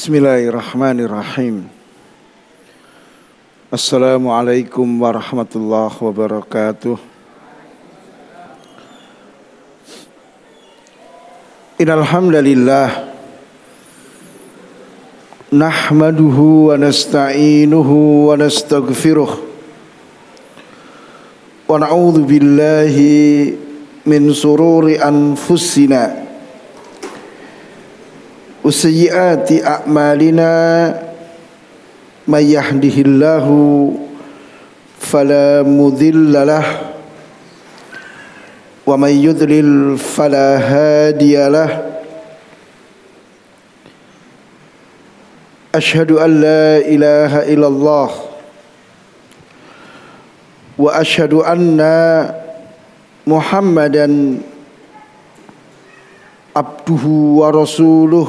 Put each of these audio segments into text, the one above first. Bismillahirrahmanirrahim. Assalamualaikum warahmatullahi wabarakatuh. Innal hamdalillah nahmaduhu wa nasta'inuhu wa nastaghfiruh wa na'udzu billahi min sururi anfusina usyiati a'malina may yahdihillahu fala mudhillalah wa may yudlil fala hadiyalah. Ashhadu an la ilaha illallah wa ashhadu anna Muhammadan abduhu wa rasuluh.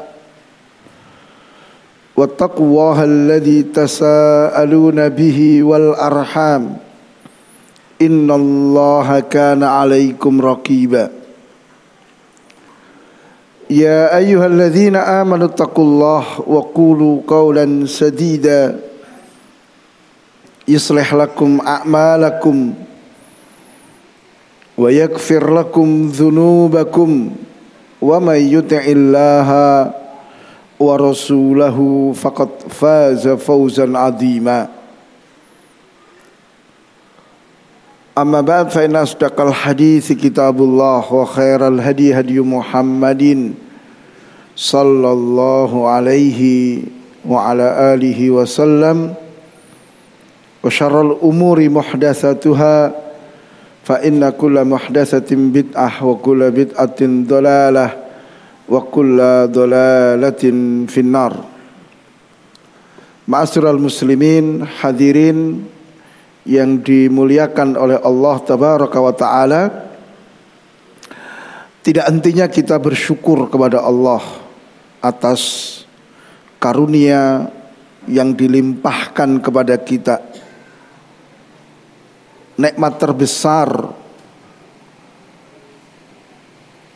وَاتَّقُوا اللَّهَ الَّذِي تَسَاءَلُونَ بِهِ وَالْأَرْحَامَ إِنَّ اللَّهَ كَانَ عَلَيْكُمْ رَقِيبًا. يَا أَيُّهَا الَّذِينَ آمَنُوا اتَّقُوا اللَّهَ وَقُولُوا قَوْلًا سَدِيدًا يُصْلِحْ لَكُمْ أَعْمَالَكُمْ وَيَغْفِرْ لَكُمْ ذُنُوبَكُمْ وَمَن يُطِعِ اللَّهَ wa rasulahu faqad faza fawzan azima. Amma ba'd, fa inna asdaqal hadits kitabullah wa khairal hadi hadi Muhammadin sallallahu alaihi wa ala alihi wa sallam wa syarrul umuri muhdatsatuha fa inna kulla muhdatsatin bid'ah wa kulla bid'atin dhalalah wa kullu dhalalatin finnar. Ma'asyiral muslimin hadirin yang dimuliakan oleh Allah tabaraka wa taala, tidak hentinya kita bersyukur kepada Allah atas karunia yang dilimpahkan kepada kita. Nikmat terbesar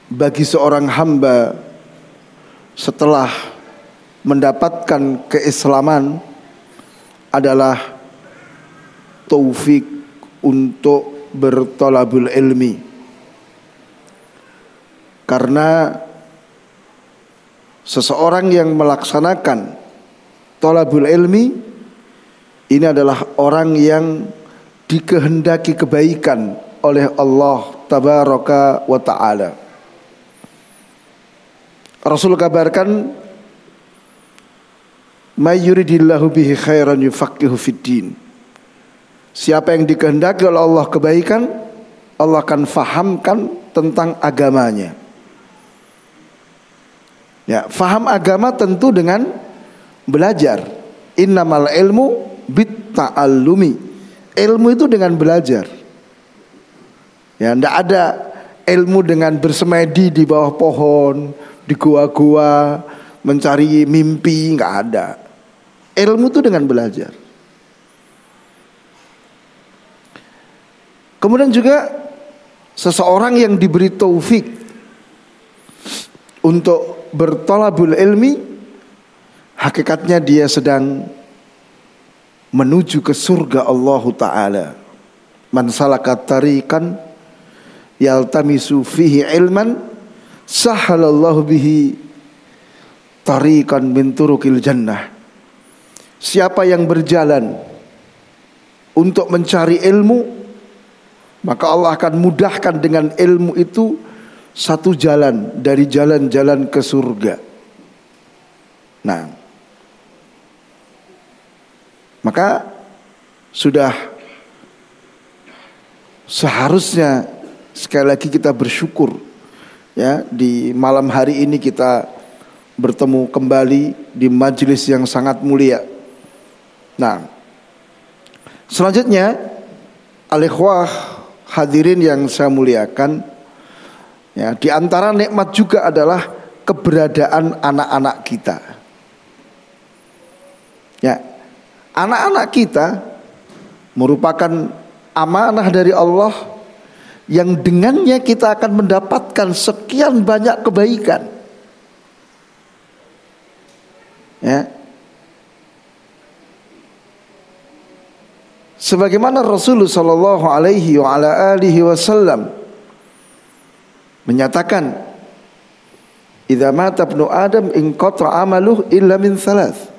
bagi seorang hamba setelah mendapatkan keislaman adalah taufik untuk bertolabul ilmi. Karena seseorang yang melaksanakan tolabul ilmi ini adalah orang yang dikehendaki kebaikan oleh Allah tabaraka wa ta'ala. Rasul kabarkan, may yuridillahu bihi khairan yufaqihu fiddin. Siapa yang dikehendaki oleh Allah kebaikan, Allah akan fahamkan tentang agamanya. Ya, faham agama tentu dengan belajar. Innamal ilmu bitta'allumi. Ilmu itu dengan belajar. Ya, tidak ada ilmu dengan bersemedi di bawah pohon, di gua-gua mencari mimpi, nggak ada. Ilmu itu dengan belajar. Kemudian juga seseorang yang diberi taufik untuk bertolabul ilmi, hakikatnya dia sedang menuju ke surga Allah Ta'ala. Man salaka tariqan yaltamisu fihi ilman sahalallahu bihi tariqan min turukil jannah. Siapa yang berjalan untuk mencari ilmu, maka Allah akan mudahkan dengan ilmu itu satu jalan dari jalan-jalan ke surga. Nah, maka sudah seharusnya sekali lagi kita bersyukur Ya, di malam hari ini kita bertemu kembali di majelis yang sangat mulia. Nah, selanjutnya al-ikhwah hadirin yang saya muliakan, ya, di antara nikmat juga adalah keberadaan anak-anak kita. Ya, anak-anak kita merupakan amanah dari Allah yang dengannya kita akan mendapatkan sekian banyak kebaikan. Ya. Sebagaimana Rasulullah sallallahu alaihi wa ala alihi wasallam menyatakan, "Idza mata ibnu Adam inqata'a 'amaluhu illa min thalath."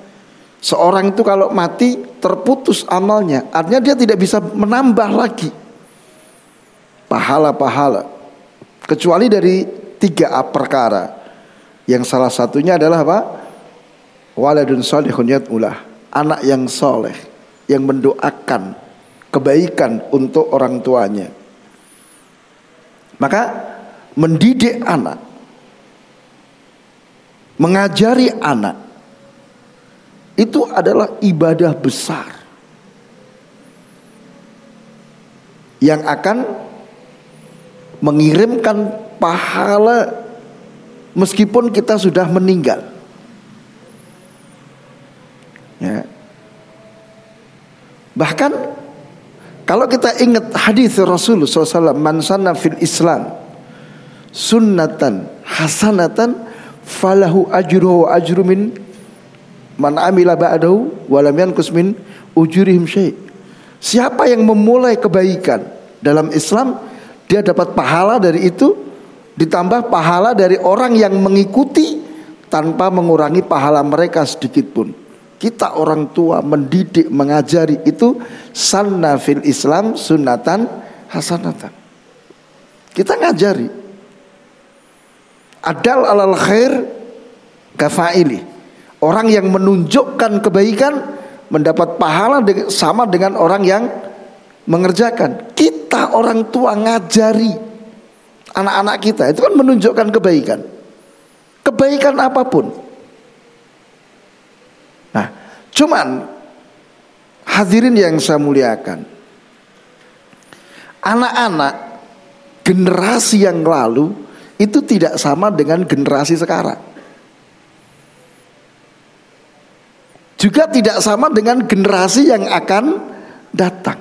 Seorang itu kalau mati terputus amalnya, artinya dia tidak bisa menambah lagi pahala-pahala kecuali dari tiga perkara. Yang salah satunya adalah apa? Waladun salihun yad'ulah, anak yang soleh yang mendoakan kebaikan untuk orang tuanya. Maka mendidik anak, mengajari anak, itu adalah ibadah besar yang akan mengirimkan pahala meskipun kita sudah meninggal. Ya. Bahkan kalau kita ingat hadis Rasulullah SAW, "Man sanna fil Islam sunnatan hasanatan falahu ajruhu wa ajru min man amila ba'dahu wa lam yanqus min ujurihim syai'." Siapa yang memulai kebaikan dalam Islam, dia dapat pahala dari itu, ditambah pahala dari orang yang mengikuti tanpa mengurangi pahala mereka sedikit pun. Kita orang tua mendidik, mengajari itu sanna fil Islam sunatan hasanatan. Kita ngajari. Adal alal khair kafaili. Orang yang menunjukkan kebaikan mendapat pahala sama dengan orang yang mengerjakan. Kita orang tua ngajari anak-anak kita, itu kan menunjukkan kebaikan. Kebaikan apapun. Nah, cuman hadirin yang saya muliakan, anak-anak generasi yang lalu itu tidak sama dengan generasi sekarang. Juga tidak sama dengan generasi yang akan datang.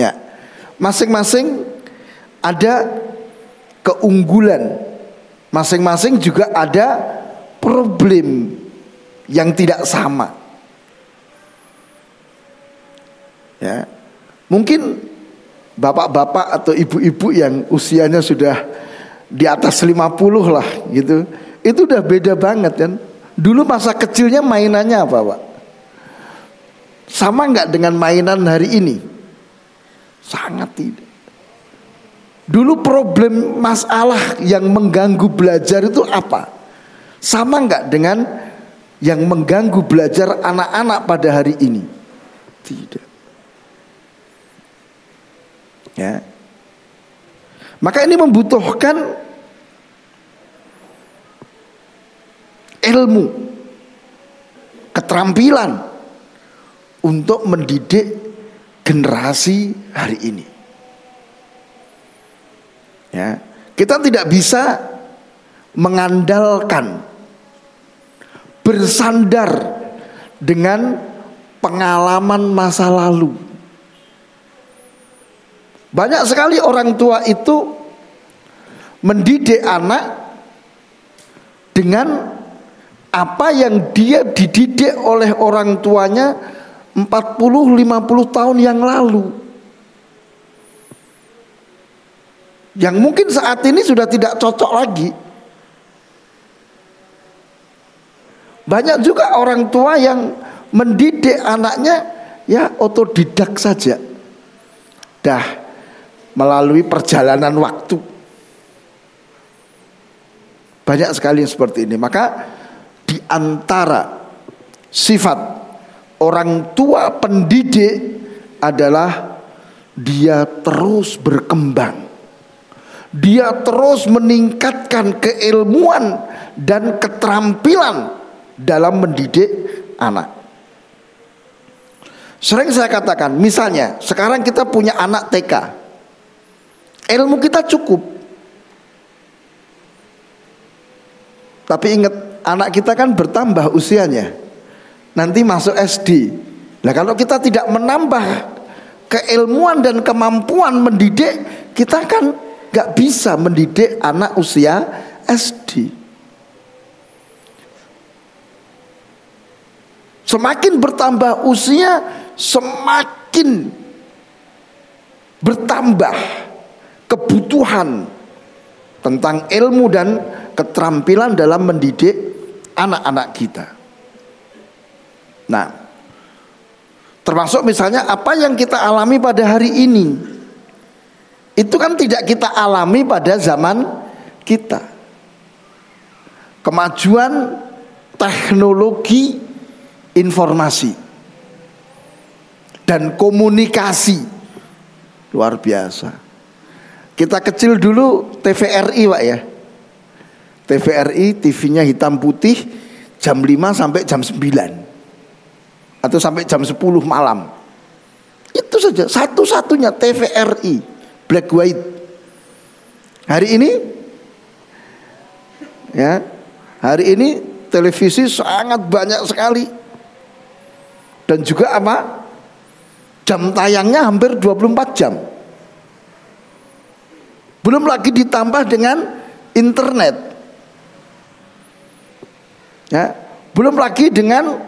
Ya, masing-masing ada keunggulan, masing-masing juga ada problem yang tidak sama. Ya, mungkin bapak-bapak atau ibu-ibu yang usianya sudah di atas 50 lah gitu, itu udah beda banget kan. Dulu masa kecilnya mainannya apa, Pak? Sama nggak dengan mainan hari ini? Sangat tidak. Dulu problem masalah yang mengganggu belajar itu apa? Sama nggak dengan yang mengganggu belajar anak-anak pada hari ini? Tidak. Ya. Maka ini membutuhkan ilmu, keterampilan untuk mendidik generasi hari ini. Ya, kita tidak bisa mengandalkan, bersandar dengan pengalaman masa lalu. Banyak sekali orang tua itu mendidik anak dengan apa yang dia dididik oleh orang tuanya 40-50 tahun yang lalu, yang mungkin saat ini sudah tidak cocok lagi. Banyak juga orang tua yang mendidik anaknya ya otodidak saja, dah melalui perjalanan waktu. Banyak sekali yang seperti ini. Maka di antara sifat orang tua pendidik adalah dia terus berkembang, dia terus meningkatkan keilmuan dan keterampilan dalam mendidik anak. Sering saya katakan, misalnya sekarang kita punya anak TK, ilmu kita cukup, tapi ingat anak kita kan bertambah usianya, nanti masuk SD. Nah kalau kita tidak menambah keilmuan dan kemampuan mendidik, kita kan gak bisa mendidik anak usia SD. Semakin bertambah usia, semakin bertambah kebutuhan tentang ilmu dan keterampilan dalam mendidik anak-anak kita. Nah, termasuk misalnya apa yang kita alami pada hari ini, itu kan tidak kita alami pada zaman kita. Kemajuan teknologi informasi dan komunikasi luar biasa. Kita kecil dulu TVRI Pak ya, TVRI, TV-nya hitam putih, jam 5 sampai jam 9 atau sampai jam 10 malam. Itu saja satu-satunya TVRI black white. Hari ini ya, hari ini televisi sangat banyak sekali. Dan juga apa? Jam tayangnya hampir 24 jam. Belum lagi ditambah dengan internet. Ya, belum lagi dengan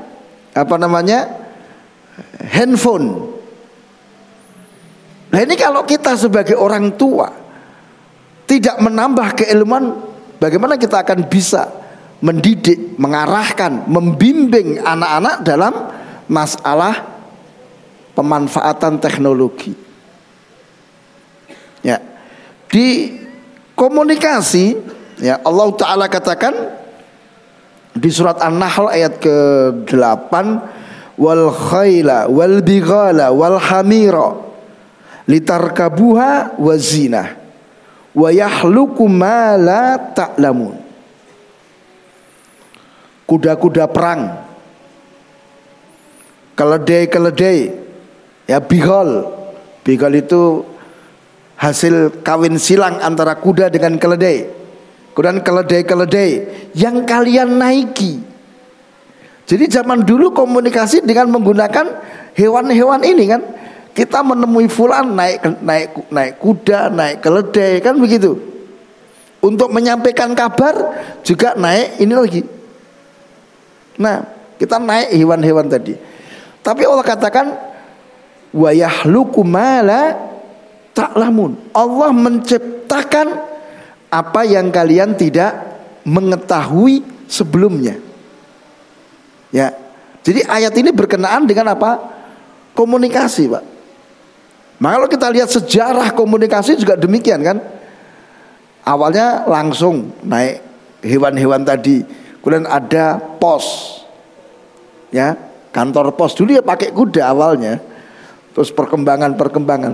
apa namanya handphone. Nah ini kalau kita sebagai orang tua tidak menambah keilmuan, bagaimana kita akan bisa mendidik, mengarahkan, membimbing anak-anak dalam masalah pemanfaatan teknologi. Ya, di komunikasi ya, Allah Ta'ala katakan di surat An-Nahl ayat ke-8, wal khayla wal bighala wal hamira litarkabuha wa zinah wa yahluku ma la ta'lamun. Kuda-kuda perang, keledai-keledai ya, bighal. Bighal itu hasil kawin silang antara kuda dengan keledai. Kemudian keledai-keledai yang kalian naiki. Jadi zaman dulu komunikasi dengan menggunakan hewan-hewan ini kan. Kita menemui fulan naik kuda, naik keledai kan begitu. Untuk menyampaikan kabar juga naik ini lagi. Nah, kita naik hewan-hewan tadi. Tapi Allah katakan wa yahluku ma la ta'lamun. Allah menciptakan apa yang kalian tidak mengetahui sebelumnya. Ya. Jadi ayat ini berkenaan dengan apa? Komunikasi, Pak. Maka kalau kita lihat sejarah komunikasi juga demikian kan. Awalnya langsung naik hewan-hewan tadi. Kemudian ada pos. Ya, kantor pos dulu ya pakai kuda awalnya. Terus perkembangan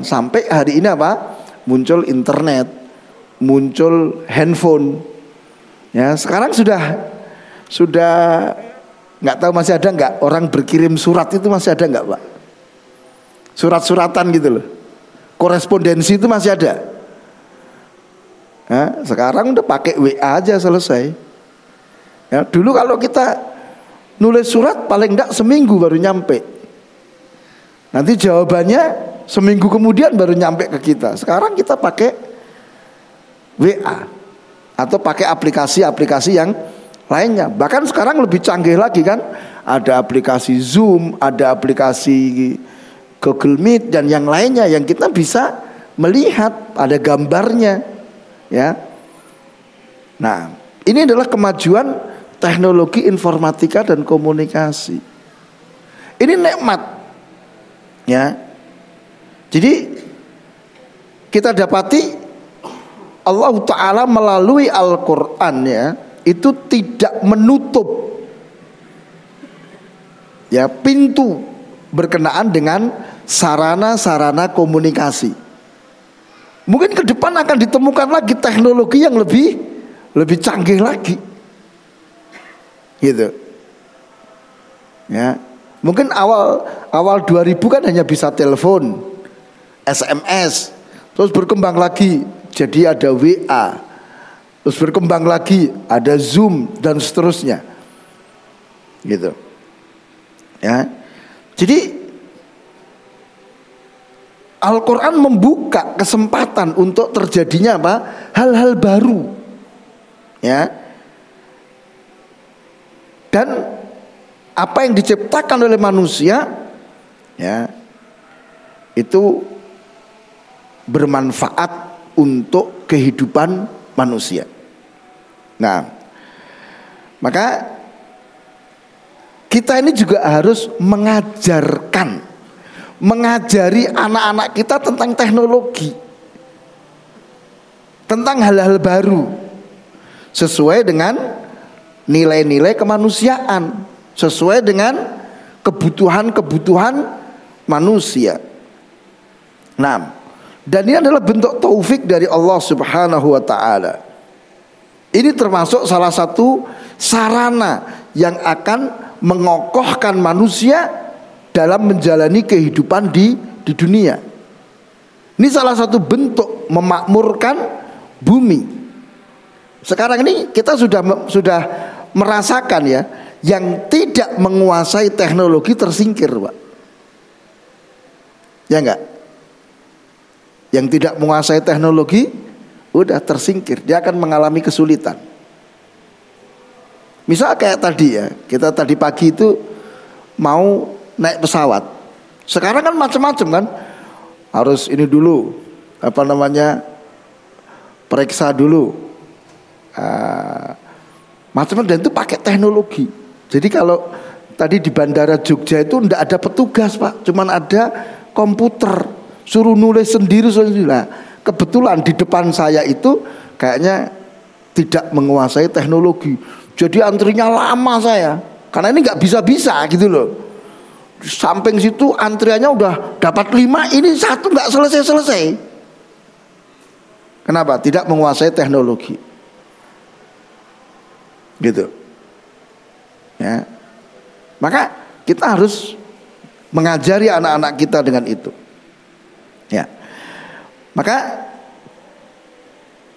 sampai hari ini apa? Muncul internet, muncul handphone. Ya, sekarang sudah enggak tahu masih ada enggak orang berkirim surat, itu masih ada enggak, Pak? Surat-suratan gitu loh. Korespondensi itu masih ada. Nah, sekarang udah pakai WA aja selesai. Ya, dulu kalau kita nulis surat paling enggak seminggu baru nyampe. Nanti jawabannya seminggu kemudian baru nyampe ke kita. Sekarang kita pakai WA atau pakai aplikasi-aplikasi yang lainnya. Bahkan sekarang lebih canggih lagi kan, ada aplikasi Zoom, ada aplikasi Google Meet dan yang lainnya yang kita bisa melihat ada gambarnya ya. Nah, ini adalah kemajuan teknologi informatika dan komunikasi. Ini nikmat ya. Jadi kita dapati Allah Ta'ala melalui Al-Qur'annya itu tidak menutup ya pintu berkenaan dengan sarana-sarana komunikasi. Mungkin ke depan akan ditemukan lagi teknologi yang lebih canggih lagi. Gitu. Ya. Mungkin awal 2000 kan hanya bisa telepon, SMS. Terus berkembang lagi jadi ada WA. Terus berkembang lagi ada Zoom dan seterusnya. Gitu. Ya. Jadi Al-Quran membuka kesempatan untuk terjadinya apa? Hal-hal baru. Ya. Dan apa yang diciptakan oleh manusia, ya, itu bermanfaat untuk kehidupan manusia. Nah, maka kita ini juga harus mengajari anak-anak kita tentang teknologi, tentang hal-hal baru, sesuai dengan nilai-nilai kemanusiaan, sesuai dengan kebutuhan-kebutuhan manusia. Nah, dan ini adalah bentuk taufik dari Allah Subhanahu wa ta'ala. Ini termasuk salah satu sarana yang akan mengokohkan manusia dalam menjalani kehidupan di dunia. Ini salah satu bentuk memakmurkan bumi. Sekarang ini kita sudah merasakan ya, yang tidak menguasai teknologi tersingkir, Pak. Ya enggak? Yang tidak menguasai teknologi udah tersingkir, dia akan mengalami kesulitan. Misal kayak tadi ya, kita tadi pagi itu mau naik pesawat. Sekarang kan macam-macam kan. Harus ini dulu, periksa dulu. Macam-macam, dan itu pakai teknologi. Jadi kalau tadi di bandara Jogja itu tidak ada petugas, Pak, cuman ada komputer, suruh nulis sendiri. Nah, kebetulan di depan saya itu kayaknya tidak menguasai teknologi, jadi antrinya lama saya, karena ini nggak bisa gitu loh. Samping situ antriannya udah dapat 5, ini 1 nggak selesai. Kenapa? Tidak menguasai teknologi. Gitu. Ya. Maka kita harus mengajari anak-anak kita dengan itu. Ya. Maka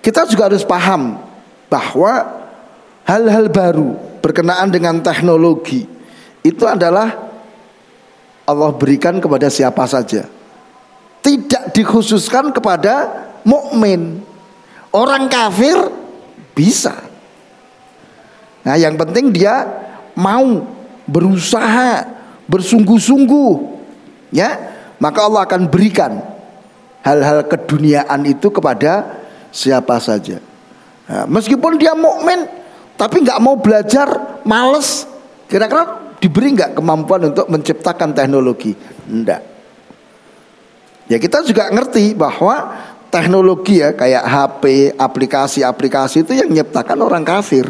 kita juga harus paham bahwa hal-hal baru berkenaan dengan teknologi itu adalah Allah berikan kepada siapa saja. Tidak dikhususkan kepada mukmin. Orang kafir bisa. Nah, yang penting dia mau berusaha, bersungguh-sungguh, ya, maka Allah akan berikan hal-hal keduniaan itu kepada siapa saja. Nah, meskipun dia mukmin, tapi nggak mau belajar, malas, kira-kira diberi nggak kemampuan untuk menciptakan teknologi? Enggak. Ya, kita juga ngerti bahwa teknologi ya kayak HP, aplikasi-aplikasi itu yang menciptakan orang kafir.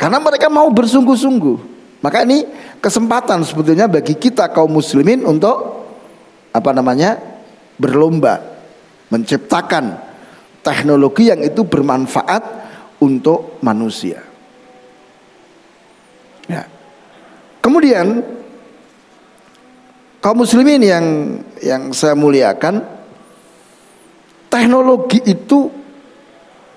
Karena mereka mau bersungguh-sungguh. Maka ini kesempatan sebetulnya bagi kita kaum muslimin untuk berlomba menciptakan teknologi yang itu bermanfaat untuk manusia. Ya. Kemudian kaum muslimin yang saya muliakan, teknologi itu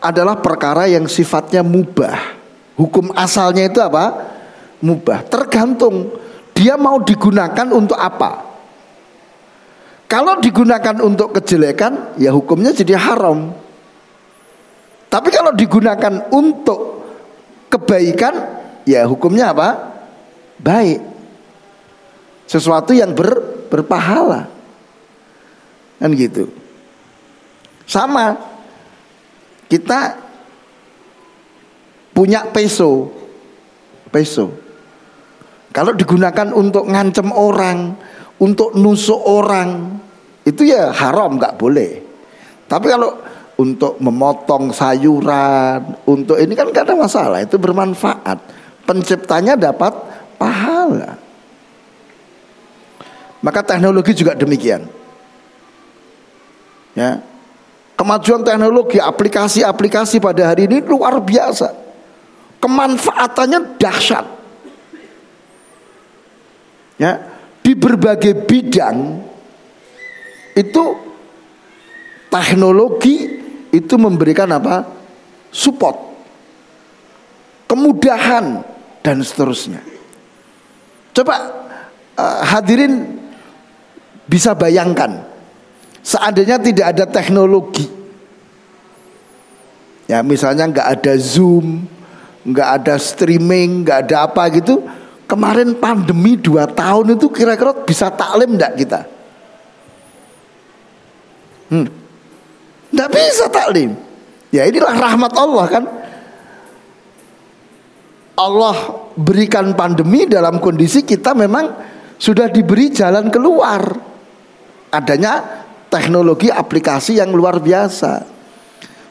adalah perkara yang sifatnya mubah. Hukum asalnya itu apa? Mubah. Tergantung dia mau digunakan untuk apa. Kalau digunakan untuk kejelekan, ya hukumnya jadi haram. Tapi kalau digunakan untuk kebaikan, ya hukumnya apa? Baik. Sesuatu yang berpahala. Kan gitu. Sama. Kita punya peso. Kalau digunakan untuk ngancem orang, untuk nusuk orang, itu ya haram, nggak boleh. Tapi kalau untuk memotong sayuran, untuk ini kan nggak ada masalah, itu bermanfaat. Penciptanya dapat pahala. Maka teknologi juga demikian. Ya. Kemajuan teknologi, aplikasi-aplikasi pada hari ini luar biasa. Kemanfaatannya dahsyat. Ya, di berbagai bidang itu teknologi itu memberikan apa? Support, kemudahan dan seterusnya. Coba hadirin bisa bayangkan seandainya tidak ada teknologi, ya misalnya nggak ada Zoom, nggak ada streaming, nggak ada apa gitu. Kemarin pandemi 2 tahun itu kira-kira bisa taklim nggak kita? Nggak bisa taklim. Ya inilah rahmat Allah kan. Allah berikan pandemi dalam kondisi kita memang sudah diberi jalan keluar. Adanya teknologi aplikasi yang luar biasa.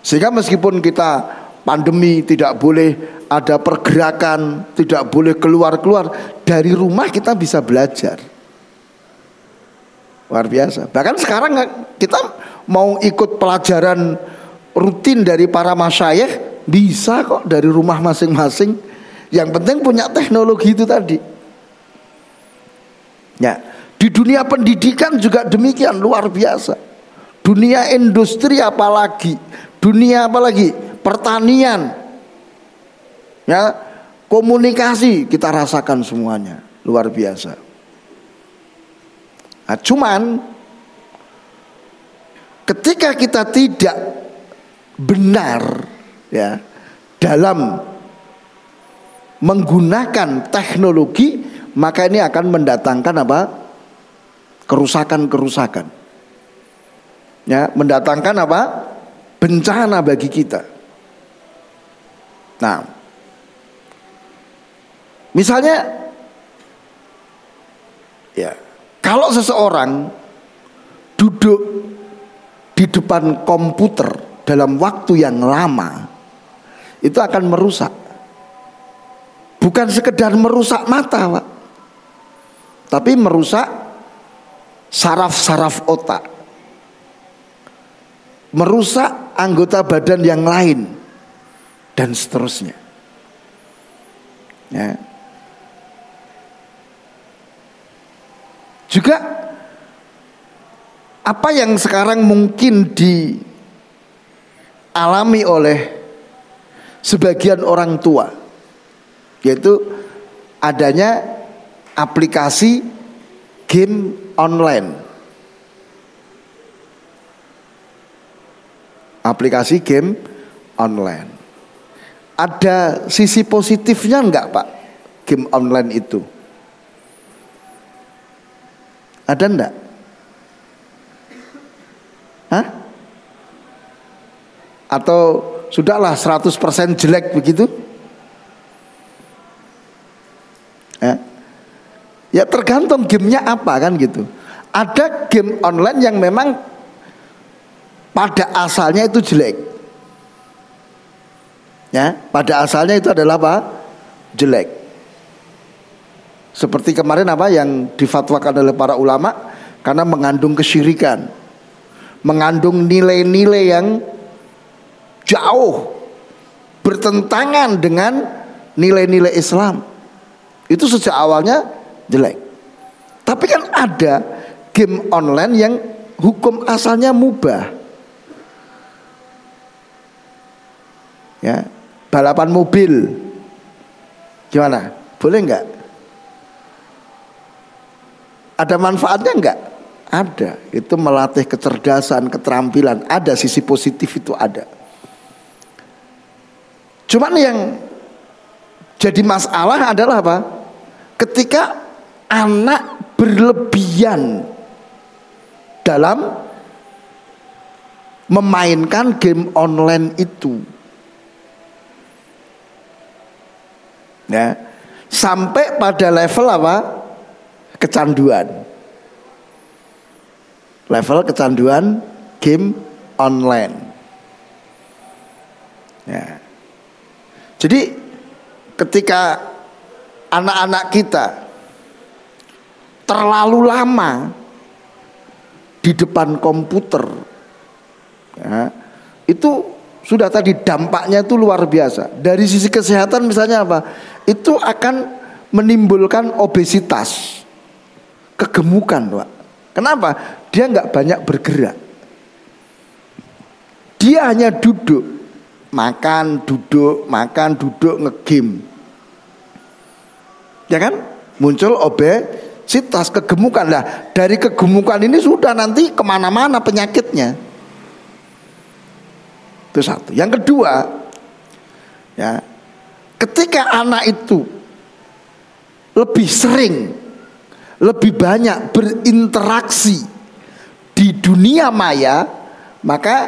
Sehingga meskipun kita pandemi tidak boleh ada pergerakan, tidak boleh keluar-keluar, dari rumah kita bisa belajar. Luar biasa. Bahkan sekarang kita mau ikut pelajaran rutin dari para masyayikh bisa kok dari rumah masing-masing. Yang penting punya teknologi itu tadi. Ya. Di dunia pendidikan juga demikian, luar biasa. Dunia industri apalagi, dunia apalagi pertanian, ya komunikasi kita rasakan semuanya luar biasa. Nah, cuman ketika kita tidak benar ya dalam menggunakan teknologi, maka ini akan mendatangkan apa? Kerusakan-kerusakan. Ya, mendatangkan apa? Bencana bagi kita. Nah. Misalnya ya, kalau seseorang duduk di depan komputer dalam waktu yang lama, itu akan merusak. Bukan sekedar merusak mata, Pak. Tapi merusak saraf-saraf otak, merusak anggota badan yang lain dan seterusnya. Ya. Juga apa yang sekarang mungkin dialami oleh sebagian orang tua, yaitu adanya aplikasi game online. Aplikasi game online. Ada sisi positifnya enggak, Pak? Game online itu. Ada enggak? Hah? Atau sudahlah 100% jelek begitu? Ya tergantung gamenya apa kan gitu. Ada game online yang memang pada asalnya itu jelek. Ya, pada asalnya itu adalah apa? Jelek. Seperti kemarin apa yang difatwakan oleh para ulama karena mengandung kesyirikan. Mengandung nilai-nilai yang jauh bertentangan dengan nilai-nilai Islam. Itu sejak awalnya jelek. Tapi kan ada game online yang hukum asalnya mubah. Ya, balapan mobil. Gimana? Boleh enggak? Ada manfaatnya enggak? Ada. Itu melatih kecerdasan, keterampilan. Ada sisi positif itu ada. Cuman yang jadi masalah adalah apa? Ketika anak berlebihan dalam memainkan game online itu, ya, sampai pada level apa? Kecanduan. Level kecanduan game online. Ya. Jadi ketika anak-anak kita terlalu lama di depan komputer, Ya, itu sudah tadi dampaknya itu luar biasa. Dari sisi kesehatan misalnya apa? Itu akan menimbulkan obesitas, kegemukan, Pak. Kenapa? Dia nggak banyak bergerak. Dia hanya duduk, makan, duduk, nge-game. Ya kan? Muncul obesitas, kegemukan. Lah, dari kegemukan ini sudah nanti kemana-mana penyakitnya. Itu satu. Yang kedua, ya, ketika anak itu lebih sering, lebih banyak berinteraksi di dunia maya, maka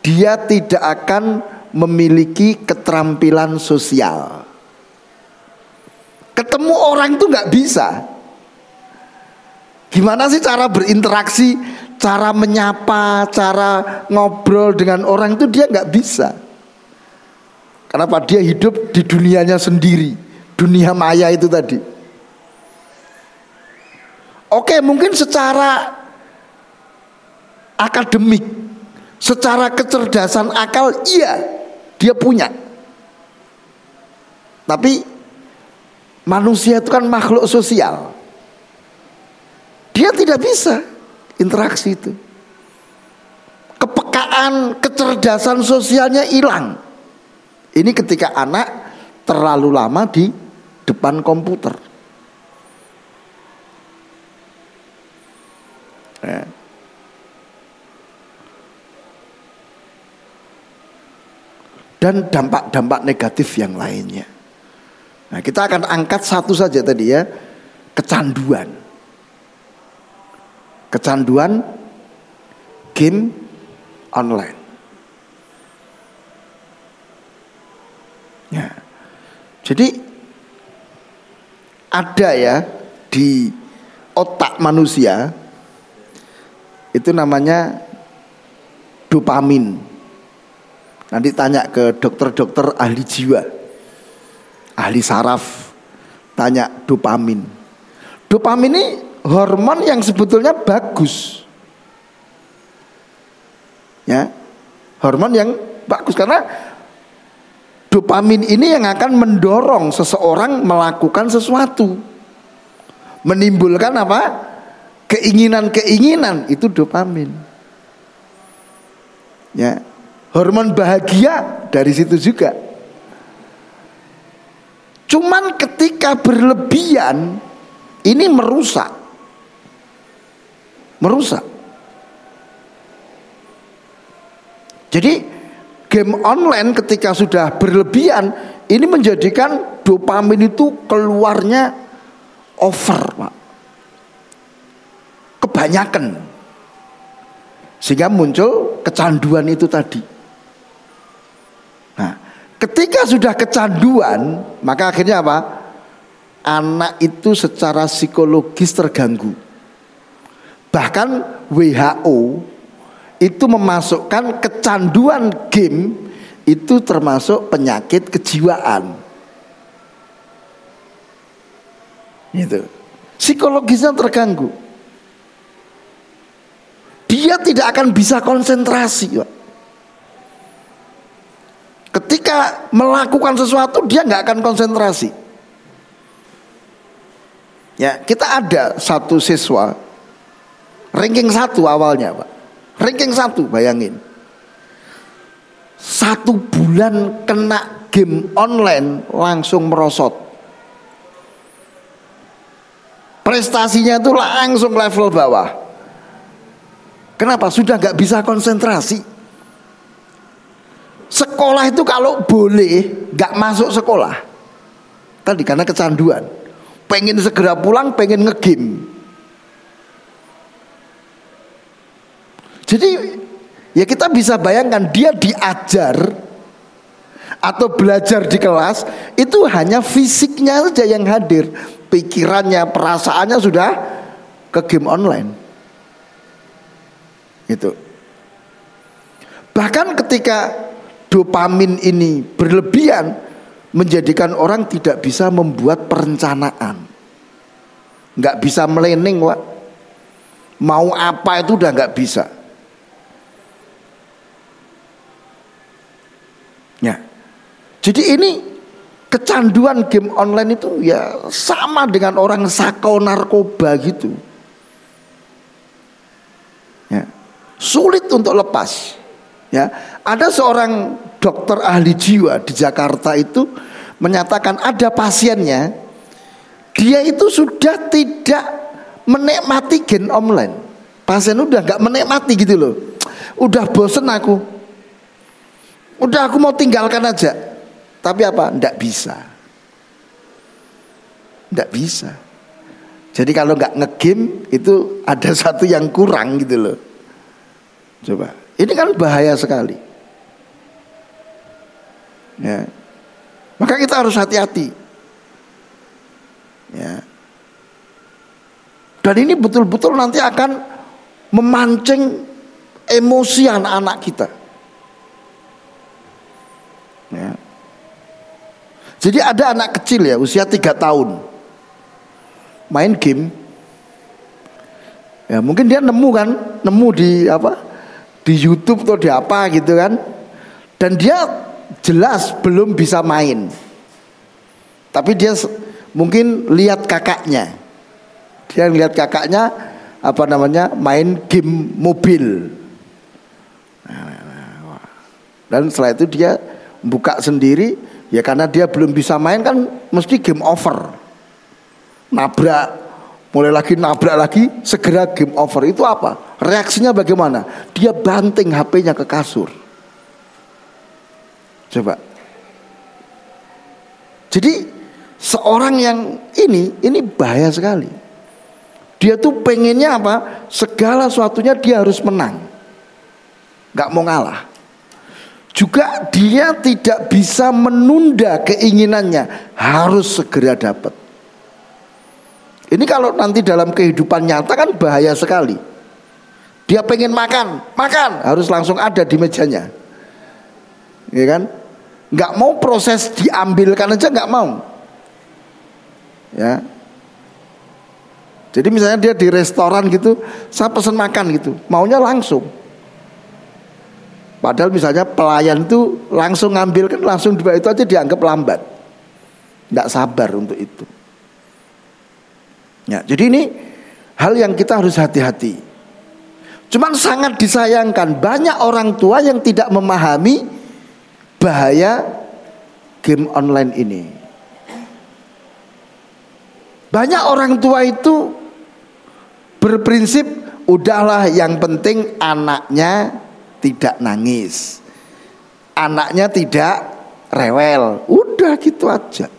dia tidak akan memiliki keterampilan sosial. Ketemu orang itu nggak bisa. Gimana sih cara berinteraksi? Cara menyapa, cara ngobrol dengan orang itu dia nggak bisa. Kenapa? Dia hidup di dunianya sendiri, dunia maya itu tadi. Oke, mungkin secara akademik, secara kecerdasan akal, iya, dia punya. Tapi manusia itu kan makhluk sosial. Dia tidak bisa interaksi itu. Kepekaan, kecerdasan sosialnya hilang. Ini ketika anak terlalu lama di depan komputer. Dan dampak-dampak negatif yang lainnya. Nah, kita akan angkat satu saja tadi ya, kecanduan. Kecanduan game online. Ya. Jadi ada ya di otak manusia itu namanya dopamin. Nanti tanya ke dokter-dokter ahli jiwa, ahli saraf, tanya dopamin. Dopamin ini hormon yang sebetulnya bagus, ya, hormon yang bagus karena dopamin ini yang akan mendorong seseorang melakukan sesuatu, menimbulkan apa? Keinginan-keinginan itu dopamin. Ya, hormon bahagia dari situ juga. Cuman ketika berlebihan ini merusak. Jadi game online ketika sudah berlebihan ini menjadikan dopamin itu keluarnya over, Pak. Kebanyakan. Sehingga muncul kecanduan itu tadi. Nah, ketika sudah kecanduan, maka akhirnya apa? Anak itu secara psikologis terganggu. Bahkan WHO itu memasukkan kecanduan game itu termasuk penyakit kejiwaan. Gitu. Psikologisnya terganggu. Dia tidak akan bisa konsentrasi. Ketika melakukan sesuatu dia nggak akan konsentrasi. Ya, kita ada satu siswa ranking 1 awalnya, Pak. Ranking 1, bayangin. 1 bulan kena game online langsung merosot. Prestasinya itu langsung level bawah. Kenapa? Sudah gak bisa konsentrasi. Sekolah itu kalau boleh gak masuk sekolah. Tadi karena kecanduan. Pengen segera pulang, pengen nge-game. Jadi ya kita bisa bayangkan dia diajar atau belajar di kelas itu hanya fisiknya saja yang hadir, pikirannya, perasaannya sudah ke game online. Gitu. Bahkan ketika dopamin ini berlebihan menjadikan orang tidak bisa membuat perencanaan, nggak bisa planning, Wak. Mau apa itu udah nggak bisa. Ya. Jadi ini kecanduan game online itu ya sama dengan orang sakau narkoba gitu. Ya. Sulit untuk lepas. Ya, ada seorang dokter ahli jiwa di Jakarta itu menyatakan ada pasiennya, dia itu sudah tidak menikmati game online. Pasien udah nggak menikmati gitu loh, udah bosen aku, udah aku mau tinggalkan aja. Tapi apa? Nggak bisa, nggak bisa. Jadi kalau nggak ngegame itu ada satu yang kurang gitu loh. Coba. Ini kan bahaya sekali. Ya. Maka kita harus hati-hati. Ya. Dan ini betul-betul nanti akan memancing emosi anak-anak kita. Ya. Jadi ada anak kecil ya usia 3 tahun. Main game. Ya, mungkin dia nemu kan, nemu di apa? Di YouTube atau di apa gitu kan, dan dia jelas belum bisa main, tapi dia mungkin lihat kakaknya, dia lihat kakaknya apa namanya main game mobil, dan setelah itu dia buka sendiri ya, karena dia belum bisa main kan mesti game over, nabrak. Mulai lagi nabrak lagi, segera game over. Itu apa? Reaksinya bagaimana? Dia banting HP-nya ke kasur. Coba. Jadi seorang yang ini bahaya sekali. Dia tuh pengennya apa? Segala sesuatunya dia harus menang. Gak mau ngalah. Juga dia tidak bisa menunda keinginannya. Harus segera dapat. Ini kalau nanti dalam kehidupan nyata kan bahaya sekali. Dia pengen makan harus langsung ada di mejanya, ya kan? Nggak mau proses diambilkan aja nggak mau, ya. Jadi misalnya dia di restoran gitu, saya pesen makan gitu, maunya langsung. Padahal misalnya pelayan tuh langsung ngambilkan langsung dibawa, itu aja dianggap lambat, nggak sabar untuk itu. Ya, jadi ini hal yang kita harus hati-hati. Cuman sangat disayangkan banyak orang tua yang tidak memahami bahaya game online ini. Banyak orang tua itu berprinsip udahlah yang penting anaknya tidak nangis, anaknya tidak rewel, udah gitu aja.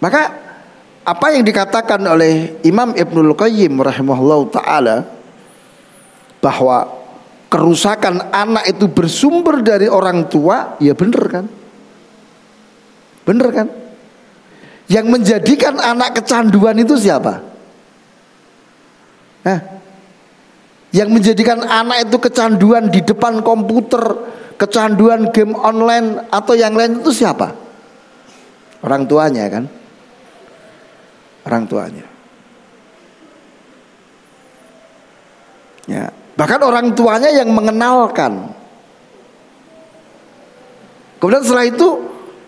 Maka apa yang dikatakan oleh Imam Ibnul Qayyim rahimahullahu ta'ala bahwa kerusakan anak itu bersumber dari orang tua, ya benar kan? Benar kan? Yang menjadikan anak kecanduan itu siapa? Yang menjadikan anak itu kecanduan di depan komputer, kecanduan game online atau yang lain itu siapa? Orang tuanya kan? Orang tuanya. Ya, bahkan orang tuanya yang mengenalkan. Kemudian setelah itu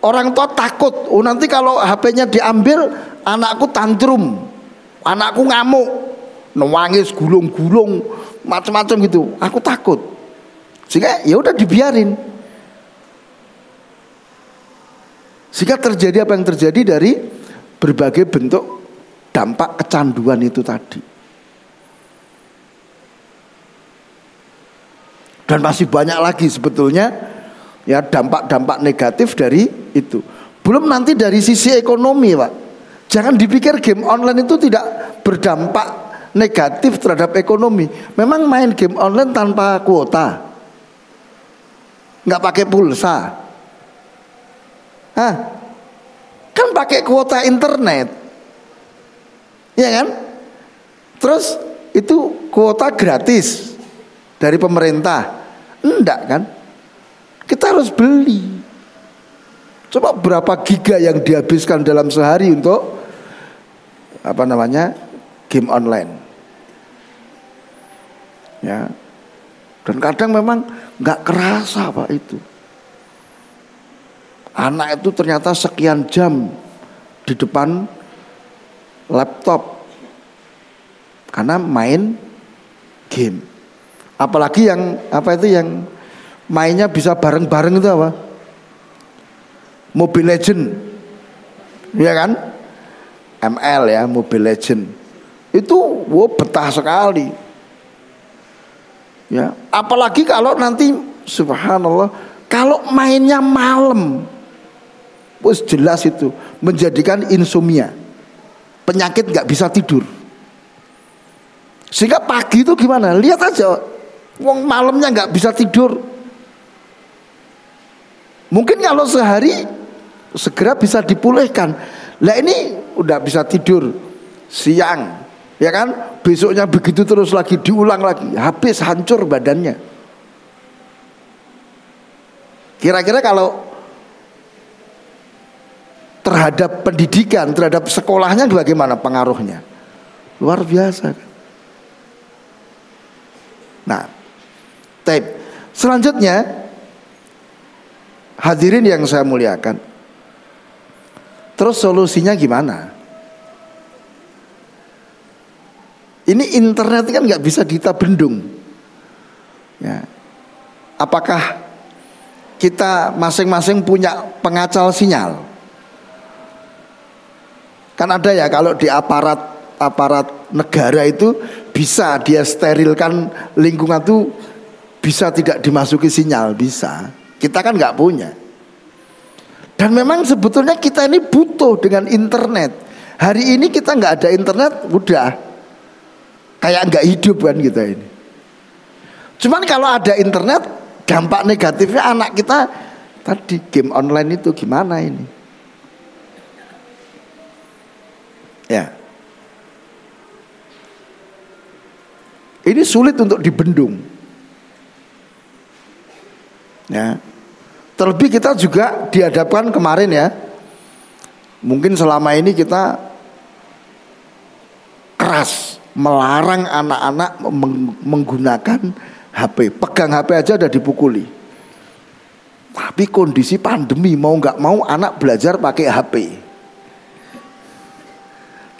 orang tua takut, oh nanti kalau HP-nya diambil anakku tantrum, anakku ngamuk, nangis gulung-gulung, macam-macam gitu. Aku takut. Sehingga ya udah dibiarin. Sehingga terjadi apa yang terjadi dari berbagai bentuk dampak kecanduan itu tadi. Dan masih banyak lagi sebetulnya ya dampak-dampak negatif dari itu. Belum nanti dari sisi ekonomi, Pak. Jangan dipikir game online itu tidak berdampak negatif terhadap ekonomi. Memang main game online tanpa kuota, nggak pakai pulsa. Kan pakai kuota internet, iya kan? Terus itu kuota gratis dari pemerintah, enggak kan? Kita harus beli. Coba berapa giga yang dihabiskan dalam sehari untuk apa namanya game online? Ya, Dan kadang memang nggak kerasa Pak itu. Anak itu ternyata sekian jam di depan laptop karena main game. Apalagi yang yang mainnya bisa bareng-bareng itu apa? Mobile Legend. Iya kan? ML ya, Mobile Legend. Itu wow, betah sekali. Ya, apalagi kalau nanti subhanallah kalau mainnya malam. Wes jelas itu menjadikan insomnia. Penyakit enggak bisa tidur. Sehingga pagi itu gimana? Lihat aja wong malamnya enggak bisa tidur. Mungkin kalau sehari segera bisa dipulihkan. Lah ini udah bisa tidur siang, ya kan? Besoknya begitu terus lagi, diulang lagi, habis hancur badannya. Kira-kira kalau terhadap pendidikan, terhadap sekolahnya bagaimana pengaruhnya? Luar biasa. Nah, tape. Selanjutnya, hadirin yang saya muliakan, terus solusinya gimana? Ini internet kan nggak bisa kita bendung. Ya. Apakah kita masing-masing punya pengacal sinyal? Kan ada ya kalau di aparat negara itu bisa dia sterilkan lingkungan itu bisa tidak dimasuki sinyal, bisa. Kita kan nggak punya. Dan memang sebetulnya kita ini butuh dengan internet. Hari ini kita nggak ada internet, udah kayak nggak hidup kan kita ini. Cuman kalau ada internet, dampak negatifnya anak kita tadi game online itu gimana ini? Ya. Ini sulit untuk dibendung. Ya. Terlebih kita juga dihadapkan kemarin ya. Mungkin selama ini kita keras melarang anak-anak menggunakan HP. Pegang HP aja udah dipukuli. Tapi kondisi pandemi mau gak mau anak belajar pakai HP.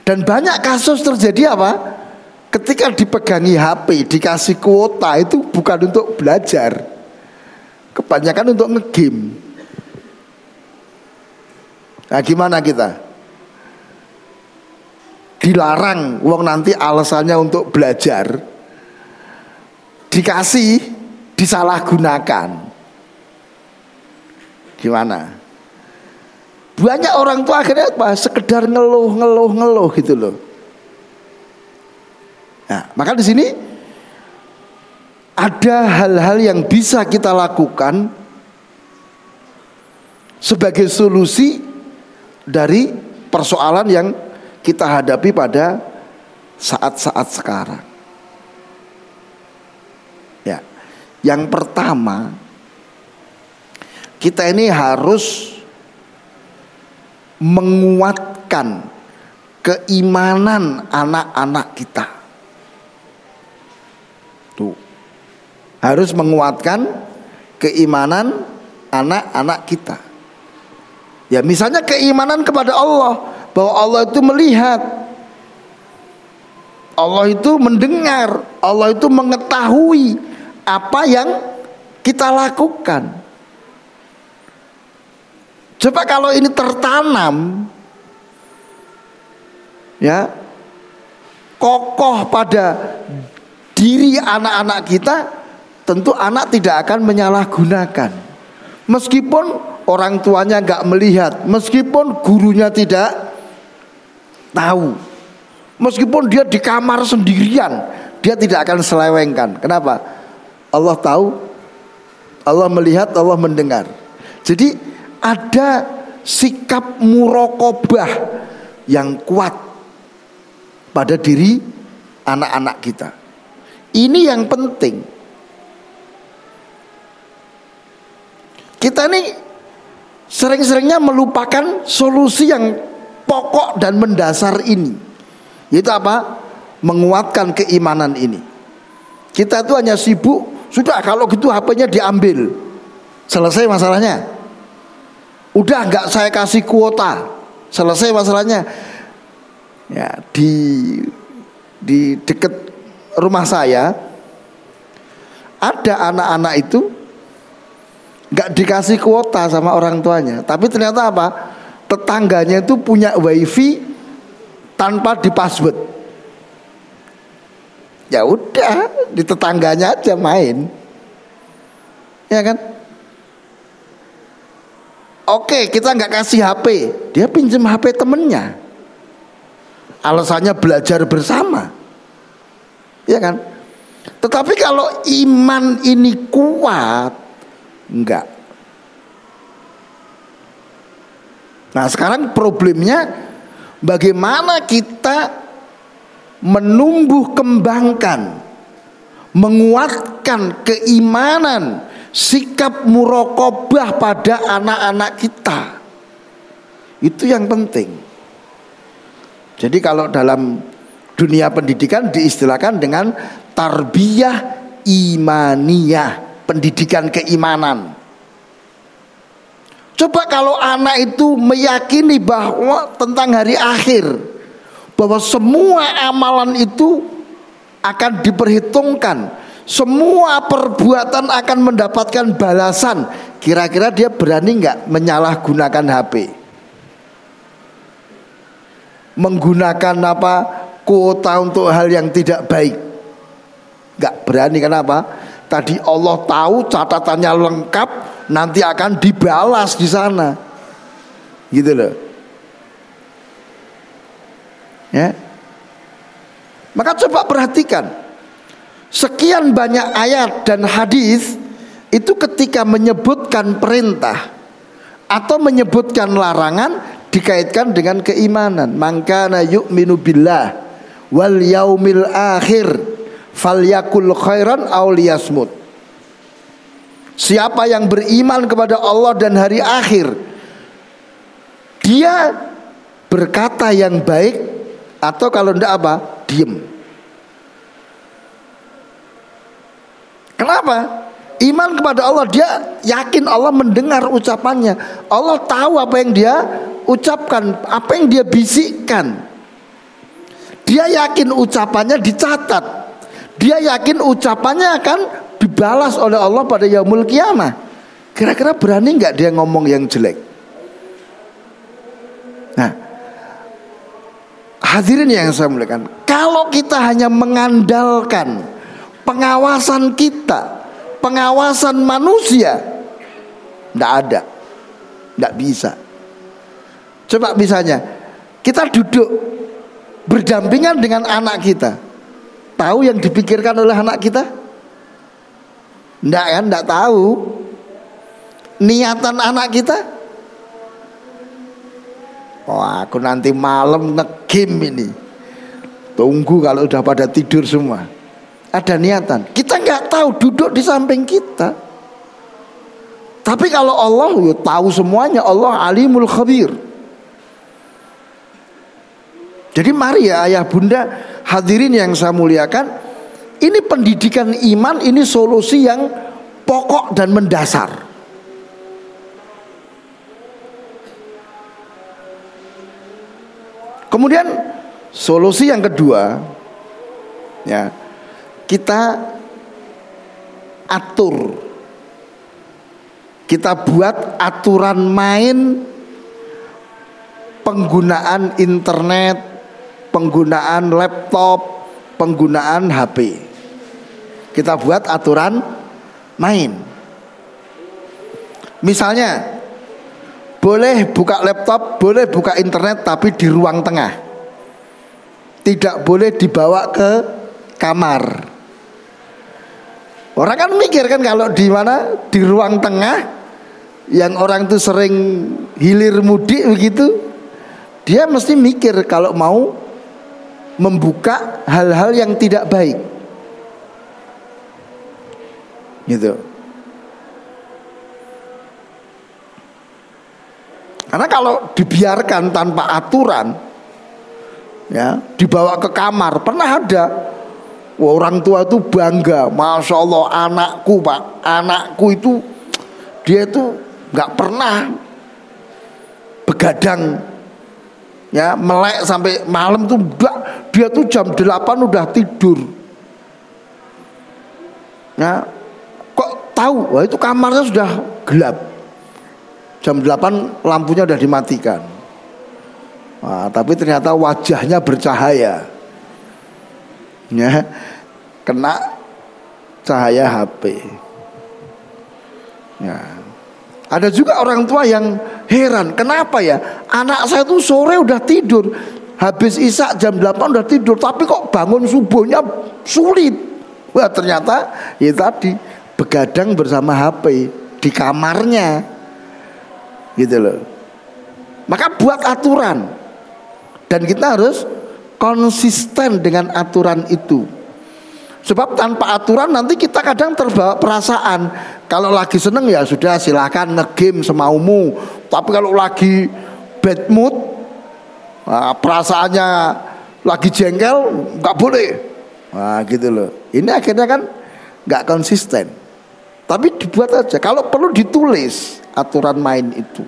Dan banyak kasus terjadi apa? Ketika dipegangi HP, dikasih kuota itu bukan untuk belajar. Kebanyakan untuk nge-game. Nah, gimana kita? Dilarang wong nanti alasannya untuk belajar. Dikasih, disalahgunakan. Gimana? Banyak orang tua akhirnya apa? Sekedar ngeluh gitu loh. Nah, maka di sini ada hal-hal yang bisa kita lakukan sebagai solusi dari persoalan yang kita hadapi pada saat-saat sekarang. Ya. Yang pertama, kita ini harus menguatkan keimanan anak-anak kita. Tuh. Harus menguatkan keimanan anak-anak kita. Ya, misalnya keimanan kepada Allah, bahwa Allah itu melihat, Allah itu mendengar, Allah itu mengetahui apa yang kita lakukan. Coba kalau ini tertanam, ya, kokoh pada diri anak-anak kita, tentu anak tidak akan menyalahgunakan. Meskipun orang tuanya gak melihat, meskipun gurunya tidak tahu, meskipun dia di kamar sendirian, dia tidak akan selewengkan. Kenapa? Allah tahu, Allah melihat, Allah mendengar. Jadi ada sikap muraqabah yang kuat pada diri anak-anak kita. Ini yang penting. Kita ini sering-seringnya melupakan solusi yang pokok dan mendasar ini. Yaitu apa? Menguatkan keimanan ini. Kita itu hanya sibuk Sudah, kalau gitu HP-nya diambil. Selesai masalahnya. Udah, nggak saya kasih kuota. Selesai masalahnya. Ya, di dekat rumah saya ada anak-anak itu nggak dikasih kuota sama orang tuanya, tapi ternyata apa? Tetangganya itu punya wifi tanpa dipassword. Ya udah, di tetangganya aja main, ya kan? Oke, kita nggak kasih HP, dia pinjam HP temennya. Alasannya belajar bersama, ya kan? Tetapi kalau iman ini kuat, enggak. Nah, sekarang problemnya bagaimana kita menumbuh kembangkan, menguatkan keimanan, sikap muraqabah pada anak-anak kita. Itu yang penting. Jadi kalau dalam dunia pendidikan diistilahkan dengan tarbiyah imaniyah, pendidikan keimanan. Coba kalau anak itu meyakini bahwa tentang hari akhir, bahwa semua amalan itu akan diperhitungkan, semua perbuatan akan mendapatkan balasan, kira-kira dia berani gak menyalahgunakan HP, menggunakan apa, kuota untuk hal yang tidak baik? Gak berani. Kenapa? Tadi Allah tahu catatannya lengkap, nanti akan dibalas di sana, gitu loh. Ya, maka coba perhatikan, sekian banyak ayat dan hadis itu ketika menyebutkan perintah atau menyebutkan larangan dikaitkan dengan keimanan. Mangkana yu'minu billah wal yaumil akhir falyakul khairan awliyasmud. Siapa yang beriman kepada Allah dan hari akhir, dia berkata yang baik, atau kalau tidak apa, diem. Kenapa? Iman kepada Allah, dia yakin Allah mendengar ucapannya, Allah tahu apa yang dia ucapkan, apa yang dia bisikkan. Dia yakin ucapannya dicatat, dia yakin ucapannya akan dibalas oleh Allah pada yaumul kiamah. Kira-kira berani gak dia ngomong yang jelek? Nah, hadirin yang saya muliakan, kalau kita hanya mengandalkan pengawasan kita, pengawasan manusia, gak ada, gak bisa. Coba misalnya kita duduk berdampingan dengan anak kita, tahu yang dipikirkan oleh anak kita? Enggak kan? Enggak tahu niatan anak kita. Wah, aku nanti malam nge-game ini, tunggu kalau udah pada tidur semua. Ada niatan. Kita enggak tahu, duduk di samping kita. Tapi kalau Allah ya tahu semuanya, Allah alimul khabir. Jadi mari ya ayah bunda, hadirin yang saya muliakan, ini pendidikan iman, ini solusi yang pokok dan mendasar. Kemudian solusi yang kedua, ya, kita atur, kita buat aturan main penggunaan internet, penggunaan laptop, penggunaan HP. Kita buat aturan main. Misalnya, boleh buka laptop, boleh buka internet, tapi di ruang tengah. Tidak boleh dibawa ke kamar. Orang kan mikir kan, kalau di mana, di ruang tengah, yang orang itu sering hilir mudik begitu, dia mesti mikir kalau mau membuka hal-hal yang tidak baik, gitu. Karena kalau dibiarkan tanpa aturan, ya, dibawa ke kamar. Pernah ada Orang tua itu bangga, Masya Allah anakku Pak, anakku itu dia itu gak pernah begadang ya, melek sampai malam tuh enggak, dia tuh jam 8 udah tidur ya. Kok tahu? Wah, itu kamarnya sudah gelap, jam 8 lampunya udah dimatikan. Wah, tapi ternyata wajahnya bercahaya ya, kena cahaya HP ya. Ada juga orang tua yang heran, kenapa ya anak saya tuh sore udah tidur, habis isya jam 8 udah tidur, tapi kok bangun subuhnya sulit. Wah, ternyata ya tadi begadang bersama HP di kamarnya gitu loh. Maka buat aturan, dan kita harus konsisten dengan aturan itu. Sebab tanpa aturan nanti kita kadang terbawa perasaan. Kalau lagi seneng ya sudah silakan nge-game semaumu. Tapi kalau lagi bad mood, nah, perasaannya lagi jengkel, gak boleh. Nah gitu loh. Ini akhirnya kan gak konsisten. Tapi dibuat aja. Kalau perlu ditulis aturan main itu.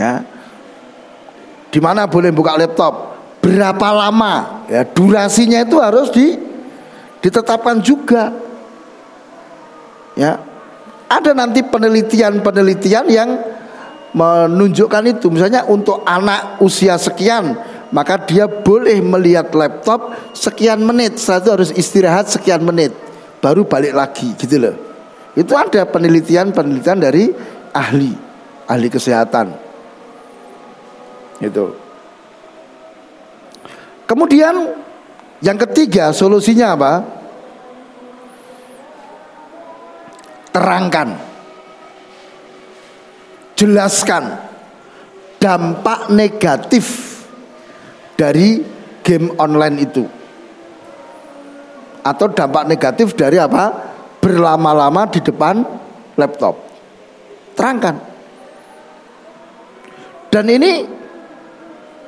Ya. Di mana boleh buka laptop, berapa lama ya, durasinya itu harus ditetapkan juga ya. Ada nanti penelitian-penelitian yang menunjukkan itu. Misalnya untuk anak usia sekian, maka dia boleh melihat laptop sekian menit, setelah itu harus istirahat sekian menit, baru balik lagi gitu loh. Itu ada penelitian-penelitian dari ahli kesehatan itu. Kemudian yang ketiga solusinya apa? Terangkan, jelaskan dampak negatif dari game online itu, atau dampak negatif dari apa? Berlama-lama di depan laptop. Terangkan. Dan ini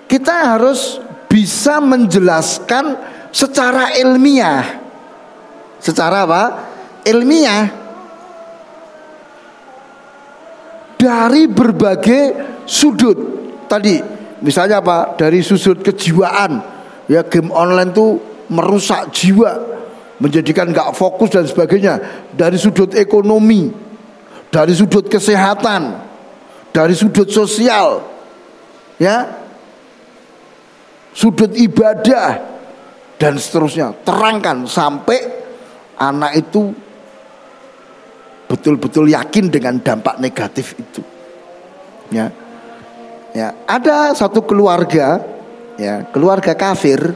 kita harus bisa menjelaskan secara ilmiah. Secara apa? Ilmiah. Dari berbagai sudut. Tadi misalnya apa? Dari sudut kejiwaan. Ya, game online tuh merusak jiwa, menjadikan gak fokus dan sebagainya. Dari sudut ekonomi, dari sudut kesehatan, dari sudut sosial. Ya, sudut ibadah dan seterusnya. Terangkan sampai anak itu betul-betul yakin dengan dampak negatif itu. Ya. Ya, ada satu keluarga ya, keluarga kafir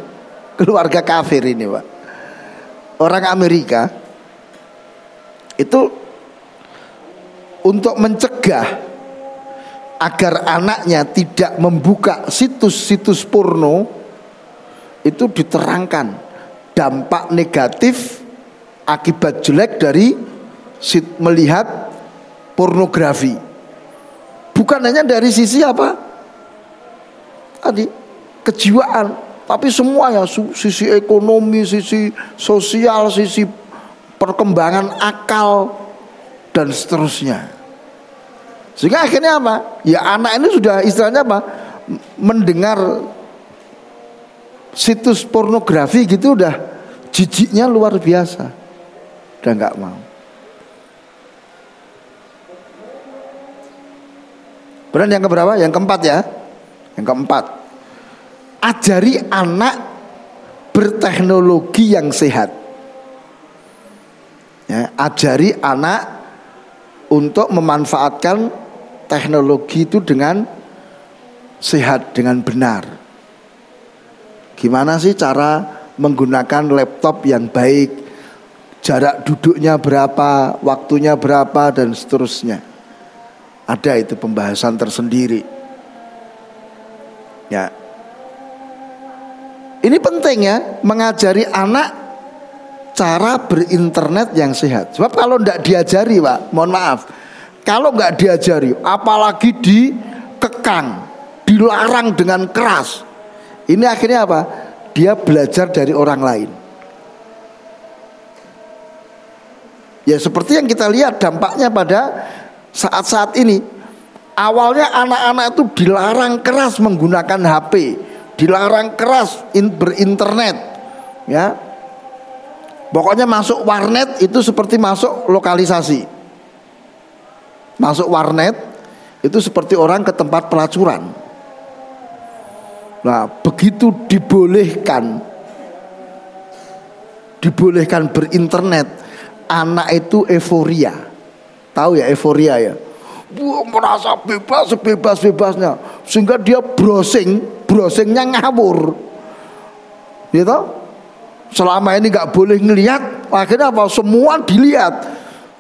ini, Pak. Orang Amerika itu untuk mencegah agar anaknya tidak membuka situs-situs porno, itu diterangkan dampak negatif akibat jelek dari melihat pornografi. Bukan hanya dari sisi apa tadi, kejiwaan, tapi semuanya, sisi ekonomi, sisi sosial, sisi perkembangan akal dan seterusnya. Sehingga akhirnya apa? Ya, anak ini sudah istilahnya apa? Mendengar situs pornografi gitu udah jijiknya luar biasa. Udah gak mau. Benar yang keberapa? Yang keempat ya. Yang keempat, ajari anak berteknologi yang sehat. Ya, ajari anak untuk memanfaatkan teknologi itu dengan sehat, dengan benar. Gimana sih cara menggunakan laptop yang baik, jarak duduknya berapa, waktunya berapa, dan seterusnya. Ada itu pembahasan tersendiri ya. Ini penting ya, mengajari anak cara berinternet yang sehat. Sebab kalau tidak diajari, Pak, mohon maaf, kalau nggak diajari, apalagi dikekang, dilarang dengan keras, ini akhirnya apa? dia belajar dari orang lain. Ya seperti yang kita lihat dampaknya pada saat-saat ini. Awalnya anak-anak itu dilarang keras menggunakan HP, dilarang keras berinternet, ya. Pokoknya masuk warnet itu seperti masuk lokalisasi. Masuk warnet itu seperti orang ke tempat pelacuran. Nah, begitu dibolehkan berinternet, anak itu euforia. Tahu ya euforia ya? Merasa bebas sebebas-bebasnya, sehingga dia browsingnya ngawur gitu. Selama ini gak boleh ngelihat, akhirnya apa? Semua dilihat,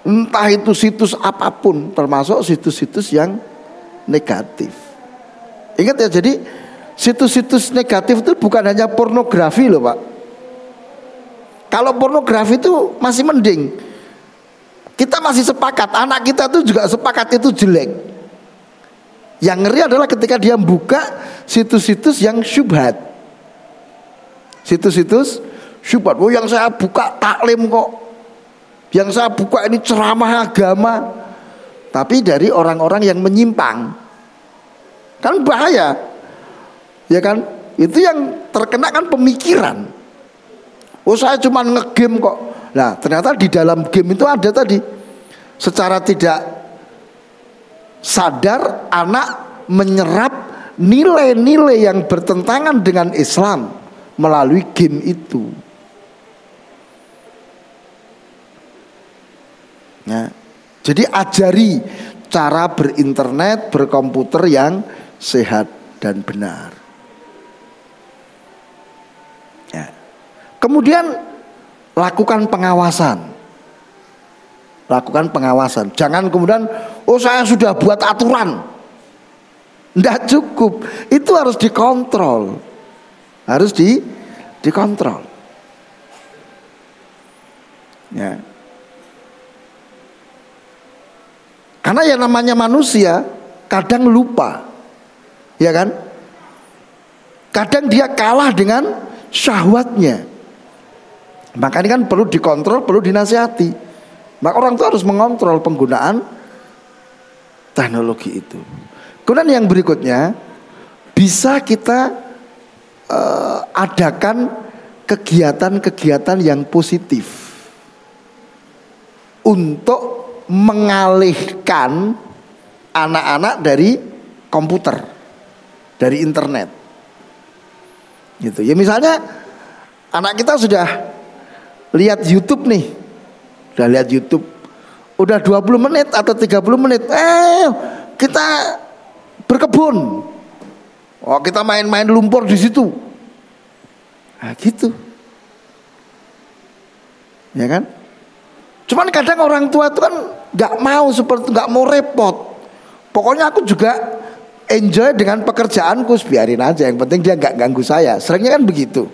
entah itu situs apapun, termasuk situs-situs yang negatif. Ingat ya, jadi situs-situs negatif itu bukan hanya pornografi loh Pak. Kalau pornografi itu masih mending, kita masih sepakat, anak kita itu juga sepakat itu jelek. Yang ngeri adalah ketika dia buka situs-situs yang syubhat. Situs-situs syubhat. Oh, yang saya buka taklim kok. Yang saya buka ini ceramah agama. Tapi dari orang-orang yang menyimpang. Kan bahaya. Ya kan? Itu yang terkena kan pemikiran. Oh, saya cuma nge-game kok. Nah, ternyata di dalam game itu ada tadi, secara tidak sadar anak menyerap nilai-nilai yang bertentangan dengan Islam melalui game itu. Nah, jadi ajari cara berinternet, berkomputer yang sehat dan benar. Nah, kemudian Lakukan pengawasan. Jangan kemudian, oh saya sudah buat aturan. Tidak cukup. Itu harus dikontrol. Harus dikontrol. Ya. Karena yang namanya manusia kadang lupa, ya kan? Kadang dia kalah dengan syahwatnya. Maka ini kan perlu dikontrol, perlu dinasihati. Maka orang itu harus mengontrol penggunaan teknologi itu. Kemudian yang berikutnya, bisa kita adakan kegiatan-kegiatan yang positif untuk mengalihkan anak-anak dari komputer, dari internet. Gitu. Ya misalnya anak kita sudah lihat YouTube nih. Udah lihat YouTube. Udah 20 menit atau 30 menit. Kita berkebun. Oh, kita main-main lumpur di situ. Nah, gitu. Ya kan? Cuman kadang orang tua itu kan enggak mau repot. Pokoknya aku juga enjoy dengan pekerjaanku, biarin aja. Yang penting dia enggak ganggu saya. Seringnya kan begitu.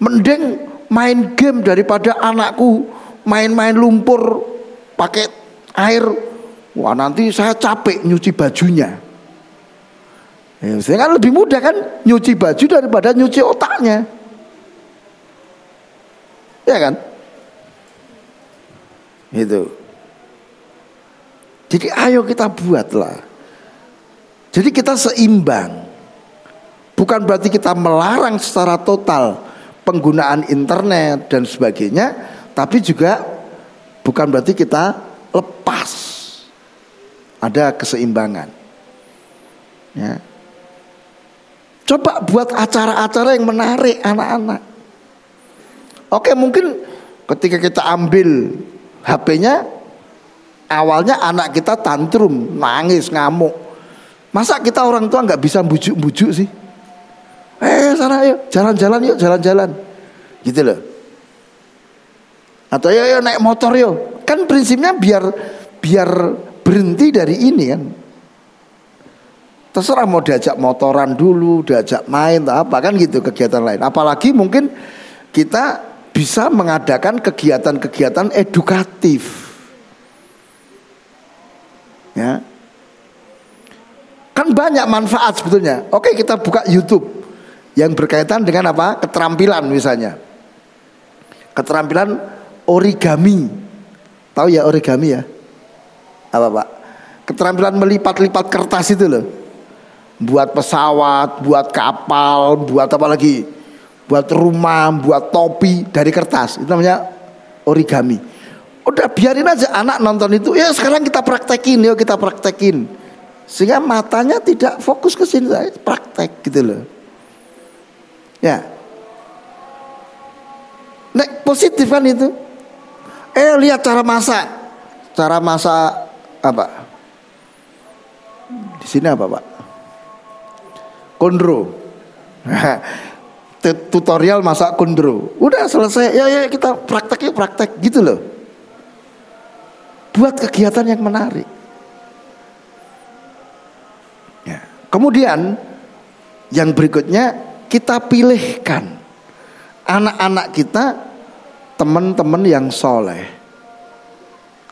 Mending main game daripada anakku main-main lumpur pakai air. Wah, nanti saya capek nyuci bajunya. Ya, maksudnya kan lebih mudah kan nyuci baju daripada nyuci otaknya. Ya kan? Gitu. Jadi ayo kita buatlah. Jadi kita seimbang. Bukan berarti kita melarang secara total penggunaan internet dan sebagainya, tapi juga bukan berarti kita lepas. Ada keseimbangan. Ya. Coba buat acara-acara yang menarik anak-anak. Oke, mungkin ketika kita ambil HP-nya, awalnya anak kita tantrum, nangis, ngamuk. Masa kita orang tua nggak bisa bujuk-bujuk sih? Sana yuk jalan-jalan. Gitu loh. Atau yuk naik motor yuk. Kan prinsipnya biar berhenti dari ini kan. Terserah mau diajak motoran dulu, diajak main atau apa kan gitu, kegiatan lain. Apalagi mungkin kita bisa mengadakan kegiatan-kegiatan edukatif. Ya. Kan banyak manfaat sebetulnya. Oke, kita buka YouTube. yang berkaitan dengan apa? Keterampilan misalnya. Keterampilan origami. Tahu ya origami ya? Apa Pak? Keterampilan melipat-lipat kertas itu loh. Buat pesawat, buat kapal, buat apa lagi? Buat rumah, buat topi dari kertas. Itu namanya origami. Udah biarin aja anak nonton itu. Ya sekarang kita praktekin, yuk kita praktekin. Sehingga matanya tidak fokus ke sini, praktek gitu loh. Ya. Nek positif kan itu. Lihat cara masak. Cara masak apa? Di sini apa, Pak? Kondro. Tutorial masak kondro. Udah selesai. Ya kita praktek gitu loh. Buat kegiatan yang menarik. Ya. Kemudian yang berikutnya kita pilihkan anak-anak kita teman-teman yang soleh.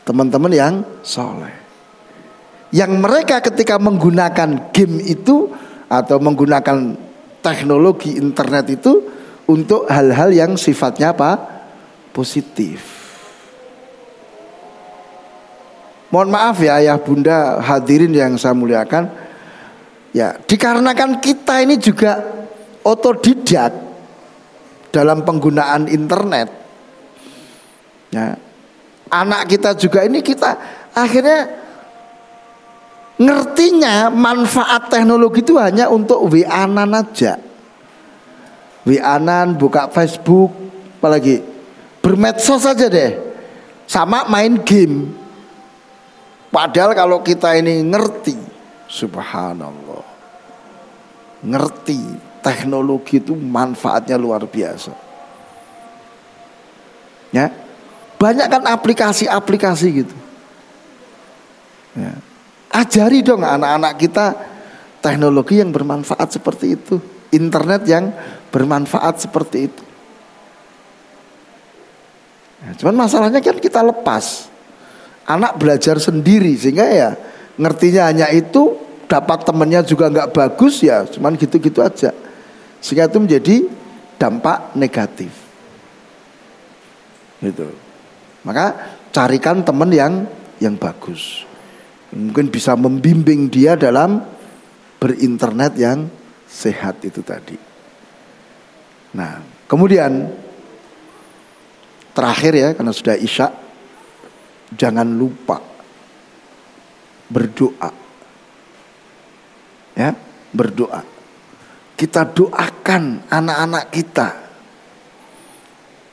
Teman-teman yang soleh. Yang mereka ketika menggunakan game itu atau menggunakan teknologi internet itu untuk hal-hal yang sifatnya apa? Positif. Mohon maaf ya ayah bunda hadirin yang saya muliakan. Ya, dikarenakan kita ini juga otodidak dalam penggunaan internet. Ya. Anak kita juga ini kita akhirnya ngertinya manfaat teknologi itu hanya untuk WA-an aja. WA-an, buka Facebook, apalagi bermedsos saja deh. Sama main game. Padahal kalau kita ini ngerti, subhanallah. Ngerti teknologi itu manfaatnya luar biasa. Ya. Banyak kan aplikasi-aplikasi gitu. Ya. Ajari dong anak-anak kita teknologi yang bermanfaat seperti itu, internet yang bermanfaat seperti itu. Nah, cuman masalahnya kan kita lepas, anak belajar sendiri sehingga ya ngertinya hanya itu, dapat temennya juga nggak bagus ya, cuman gitu-gitu aja, sehingga itu menjadi dampak negatif. Gitu. Maka carikan temen yang bagus. Mungkin bisa membimbing dia dalam berinternet yang sehat itu tadi. Nah, kemudian terakhir ya, karena sudah isya, jangan lupa berdoa. Ya, berdoa. Kita doakan anak-anak kita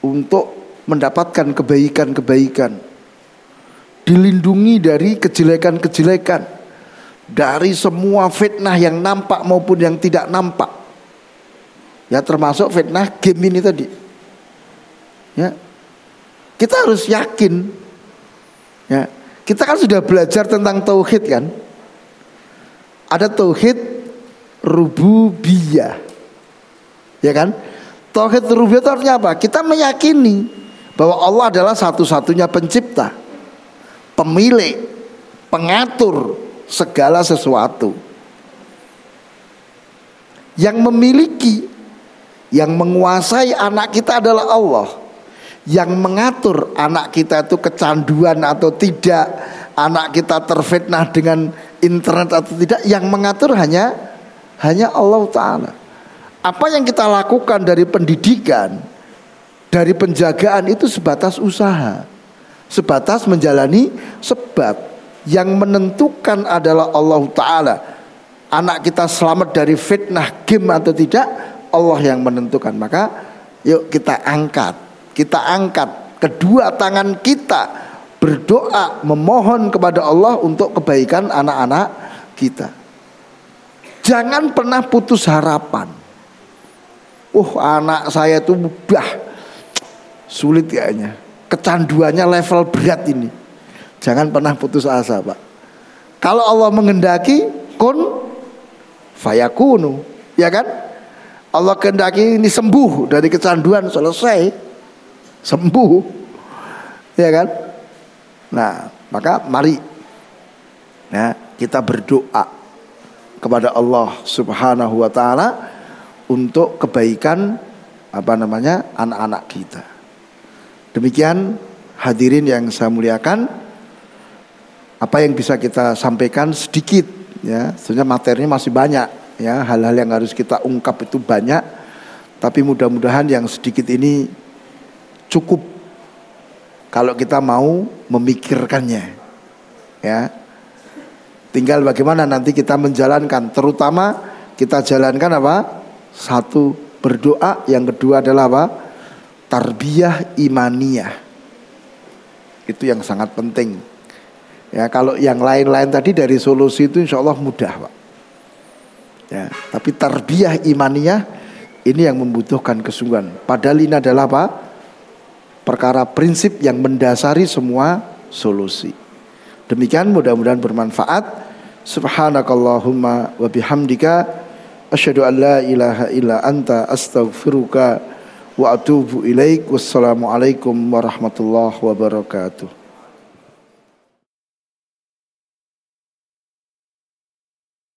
untuk mendapatkan kebaikan-kebaikan. Dilindungi dari kejelekan-kejelekan, dari semua fitnah yang nampak maupun yang tidak nampak. Ya termasuk fitnah game ini tadi. Ya. Kita harus yakin. Ya. Kita kan sudah belajar tentang tauhid kan. Ada tauhid rububiyah. Ya kan? Tauhid rububiyah itu artinya apa? Kita meyakini bahwa Allah adalah satu-satunya pencipta, pemilik, pengatur segala sesuatu. Yang memiliki, yang menguasai anak kita adalah Allah. Yang mengatur anak kita itu kecanduan atau tidak, anak kita terfitnah dengan internet atau tidak, yang mengatur hanya Allah Ta'ala. Apa yang kita lakukan dari pendidikan, dari penjagaan itu sebatas usaha, sebatas menjalani sebab. Yang menentukan adalah Allah Ta'ala. Anak kita selamat dari fitnah game atau tidak, Allah yang menentukan. Maka yuk kita angkat kedua tangan kita, berdoa memohon kepada Allah untuk kebaikan anak-anak kita. Jangan pernah putus harapan. Anak saya itu mudah, sulit kayaknya, kecanduannya level berat ini. Jangan pernah putus asa, Pak. Kalau Allah menghendaki kun fayakunu, ya kan? Allah kehendaki ini sembuh dari kecanduan, selesai, sembuh, ya kan? Nah, maka mari ya, kita berdoa kepada Allah Subhanahu wa Ta'ala untuk kebaikan anak-anak kita. Demikian hadirin yang saya muliakan, apa yang bisa kita sampaikan sedikit ya. Sebenarnya materinya masih banyak ya, hal-hal yang harus kita ungkap itu banyak, tapi mudah-mudahan yang sedikit ini cukup kalau kita mau memikirkannya ya. Tinggal bagaimana nanti kita menjalankan, terutama kita jalankan apa? Satu, berdoa, yang kedua adalah apa? Tarbiyah imaniyah. Itu yang sangat penting. Ya, kalau yang lain-lain tadi dari solusi itu insya Allah mudah, Pak. Ya, tapi tarbiyah imaniyah ini yang membutuhkan kesungguhan. Padahal ini adalah apa? Perkara prinsip yang mendasari semua solusi. Demikian, mudah-mudahan bermanfaat. Subhanakallahumma wa bihamdika asyhadu an la ilaha illa anta astaghfiruka wa atubu ilaik. Wassalamualaikum warahmatullahi wabarakatuh.